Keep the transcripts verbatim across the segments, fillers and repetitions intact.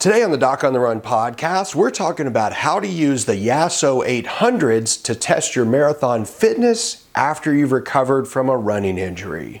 Today on the Doc On The Run podcast, we're talking about how to use the Yasso eight hundreds to test your marathon fitness after you've recovered from a running injury.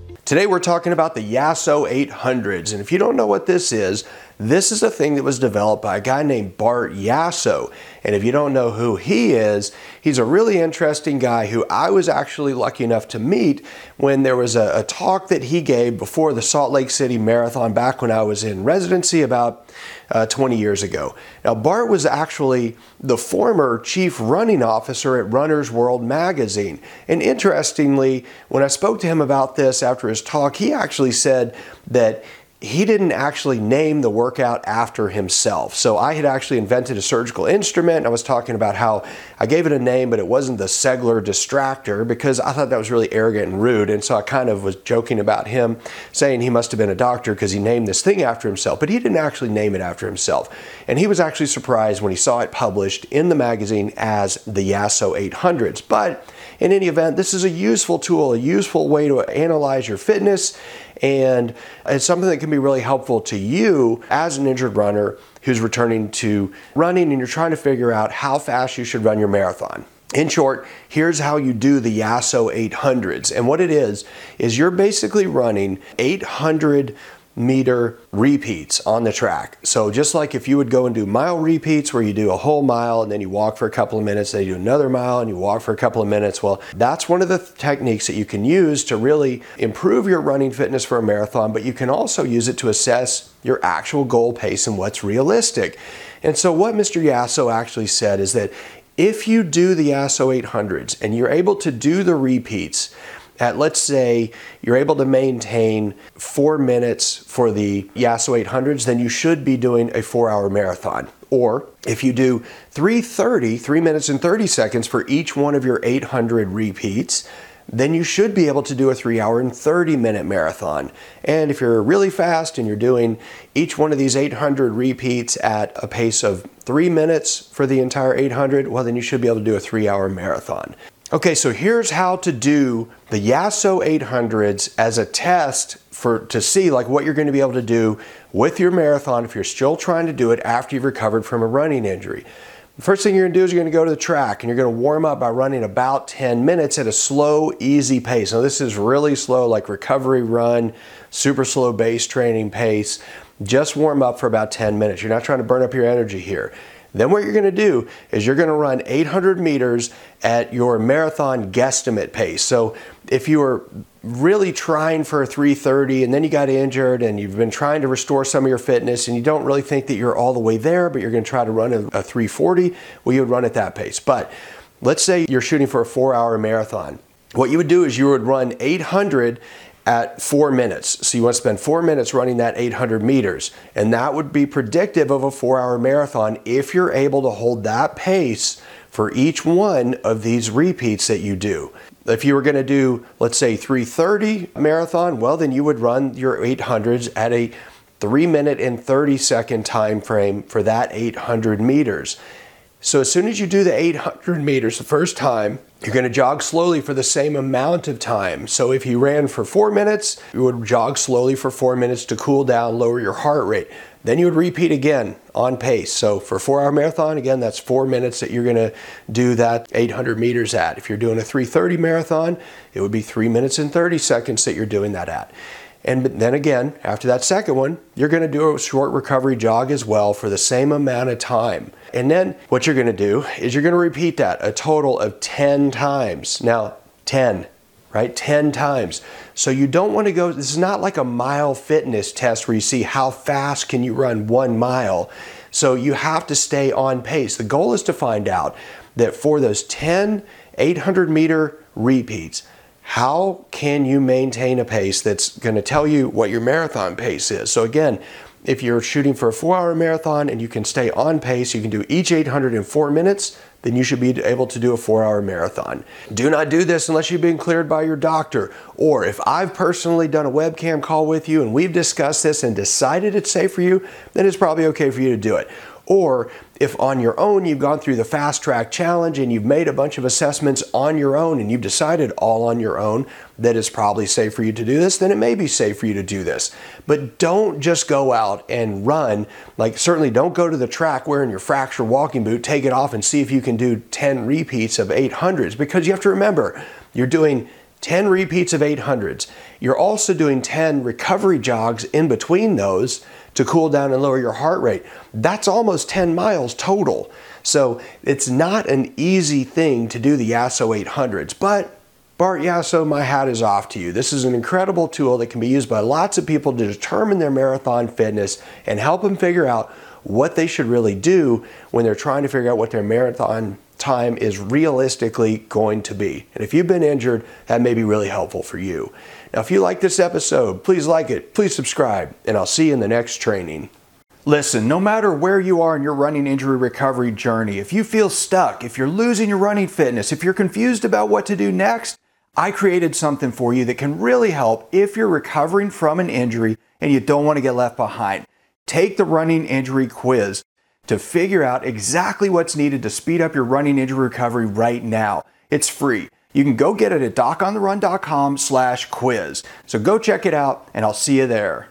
Today we're talking about the Yasso eight hundreds, and if you don't know what this is, this is a thing that was developed by a guy named Bart Yasso. And if you don't know who he is, he's a really interesting guy who I was actually lucky enough to meet when there was a, a talk that he gave before the Salt Lake City Marathon back when I was in residency about uh, twenty years ago. Now, Bart was actually the former chief running officer at Runner's World Magazine. And interestingly, when I spoke to him about this after his talk, he actually said that he didn't actually name the workout after himself. So I had actually invented a surgical instrument. I was talking about how I gave it a name, but it wasn't the Segler Distractor because I thought that was really arrogant and rude. And so I kind of was joking about him, saying he must have been a doctor because he named this thing after himself, but he didn't actually name it after himself. And he was actually surprised when he saw it published in the magazine as the Yasso eight hundreds. But in any event, this is a useful tool, a useful way to analyze your fitness, and it's something that can be really helpful to you as an injured runner who's returning to running and you're trying to figure out how fast you should run your marathon. In short, here's how you do the Yasso eight hundreds. And what it is, is you're basically running eight hundred meter repeats on the track. So just like if you would go and do mile repeats where you do a whole mile and then you walk for a couple of minutes, then you do another mile and you walk for a couple of minutes. Well, that's one of the techniques that you can use to really improve your running fitness for a marathon, but you can also use it to assess your actual goal pace and what's realistic. And so what Mister Yasso actually said is that if you do the Yasso eight hundreds and you're able to do the repeats at, let's say, you're able to maintain four minutes for the Yasso eight hundreds, then you should be doing a four-hour marathon. Or if you do three thirty, three minutes and thirty seconds for each one of your eight hundred repeats, then you should be able to do a three hour and thirty minute marathon. And if you're really fast and you're doing each one of these eight hundred repeats at a pace of three minutes for the entire eight hundred, well, then you should be able to do a three hour marathon. Okay, so here's how to do the Yasso eight hundreds as a test for to see like what you're going to be able to do with your marathon if you're still trying to do it after you've recovered from a running injury. The first thing you're going to do is you're going to go to the track and you're going to warm up by running about ten minutes at a slow, easy pace. Now this is really slow, like recovery run, super slow base training pace. Just warm up for about ten minutes. You're not trying to burn up your energy here. Then what you're going to do is you're going to run eight hundred meters at your marathon guesstimate pace. So if you were really trying for a three thirty and then you got injured and you've been trying to restore some of your fitness and you don't really think that you're all the way there, but you're going to try to run a, a three forty, well, you would run at that pace. But let's say you're shooting for a four-hour marathon. What you would do is you would run eight hundred at four minutes. So you want to spend four minutes running that eight hundred meters. And that would be predictive of a four hour marathon if you're able to hold that pace for each one of these repeats that you do. If you were going to do, let's say, three thirty marathon, well, then you would run your eight hundreds at a three minute and thirty second time frame for that eight hundred meters. So as soon as you do the eight hundred meters the first time, you're going to jog slowly for the same amount of time. So if you ran for four minutes, you would jog slowly for four minutes to cool down, lower your heart rate. Then you would repeat again on pace. So for a four-hour marathon, again, that's four minutes that you're going to do that eight hundred meters at. If you're doing a three thirty marathon, it would be three minutes and thirty seconds that you're doing that at. And then again, after that second one, you're going to do a short recovery jog as well for the same amount of time. And then what you're going to do is you're going to repeat that a total of ten times. Now, ten, right? ten times. So you don't want to go, this is not like a mile fitness test where you see how fast can you run one mile. So you have to stay on pace. The goal is to find out that for those ten eight hundred meter repeats, how can you maintain a pace that's going to tell you what your marathon pace is? So again, If you're shooting for a four-hour marathon and you can stay on pace, you can do each eight hundred in four minutes, then you should be able to do a four-hour marathon. Do not do this unless you've been cleared by your doctor, or if I've personally done a webcam call with you and we've discussed this and decided it's safe for you, then it's probably okay for you to do it. Or if on your own you've gone through the Fast Track Challenge and you've made a bunch of assessments on your own and you've decided all on your own that it's probably safe for you to do this, then it may be safe for you to do this. But don't just go out and run. Like, certainly don't go to the track wearing your fracture walking boot, take it off and see if you can do ten repeats of eight hundreds, because you have to remember, you're doing ten repeats of eight hundreds. You're also doing ten recovery jogs in between those to cool down and lower your heart rate. That's almost ten miles total. So it's not an easy thing to do the Yasso eight hundreds, but Bart Yasso, my hat is off to you. This is an incredible tool that can be used by lots of people to determine their marathon fitness and help them figure out what they should really do when they're trying to figure out what their marathon time is realistically going to be. And if you've been injured, that may be really helpful for you. Now, if you like this episode, please like it, please subscribe, and I'll see you in the next training. Listen, no matter where you are in your running injury recovery journey, if you feel stuck, if you're losing your running fitness, if you're confused about what to do next, I created something for you that can really help if you're recovering from an injury and you don't want to get left behind. Take the running injury quiz to figure out exactly what's needed to speed up your running injury recovery right now. It's free. You can go get it at doc on the run dot com slash quiz. So go check it out, and I'll see you there.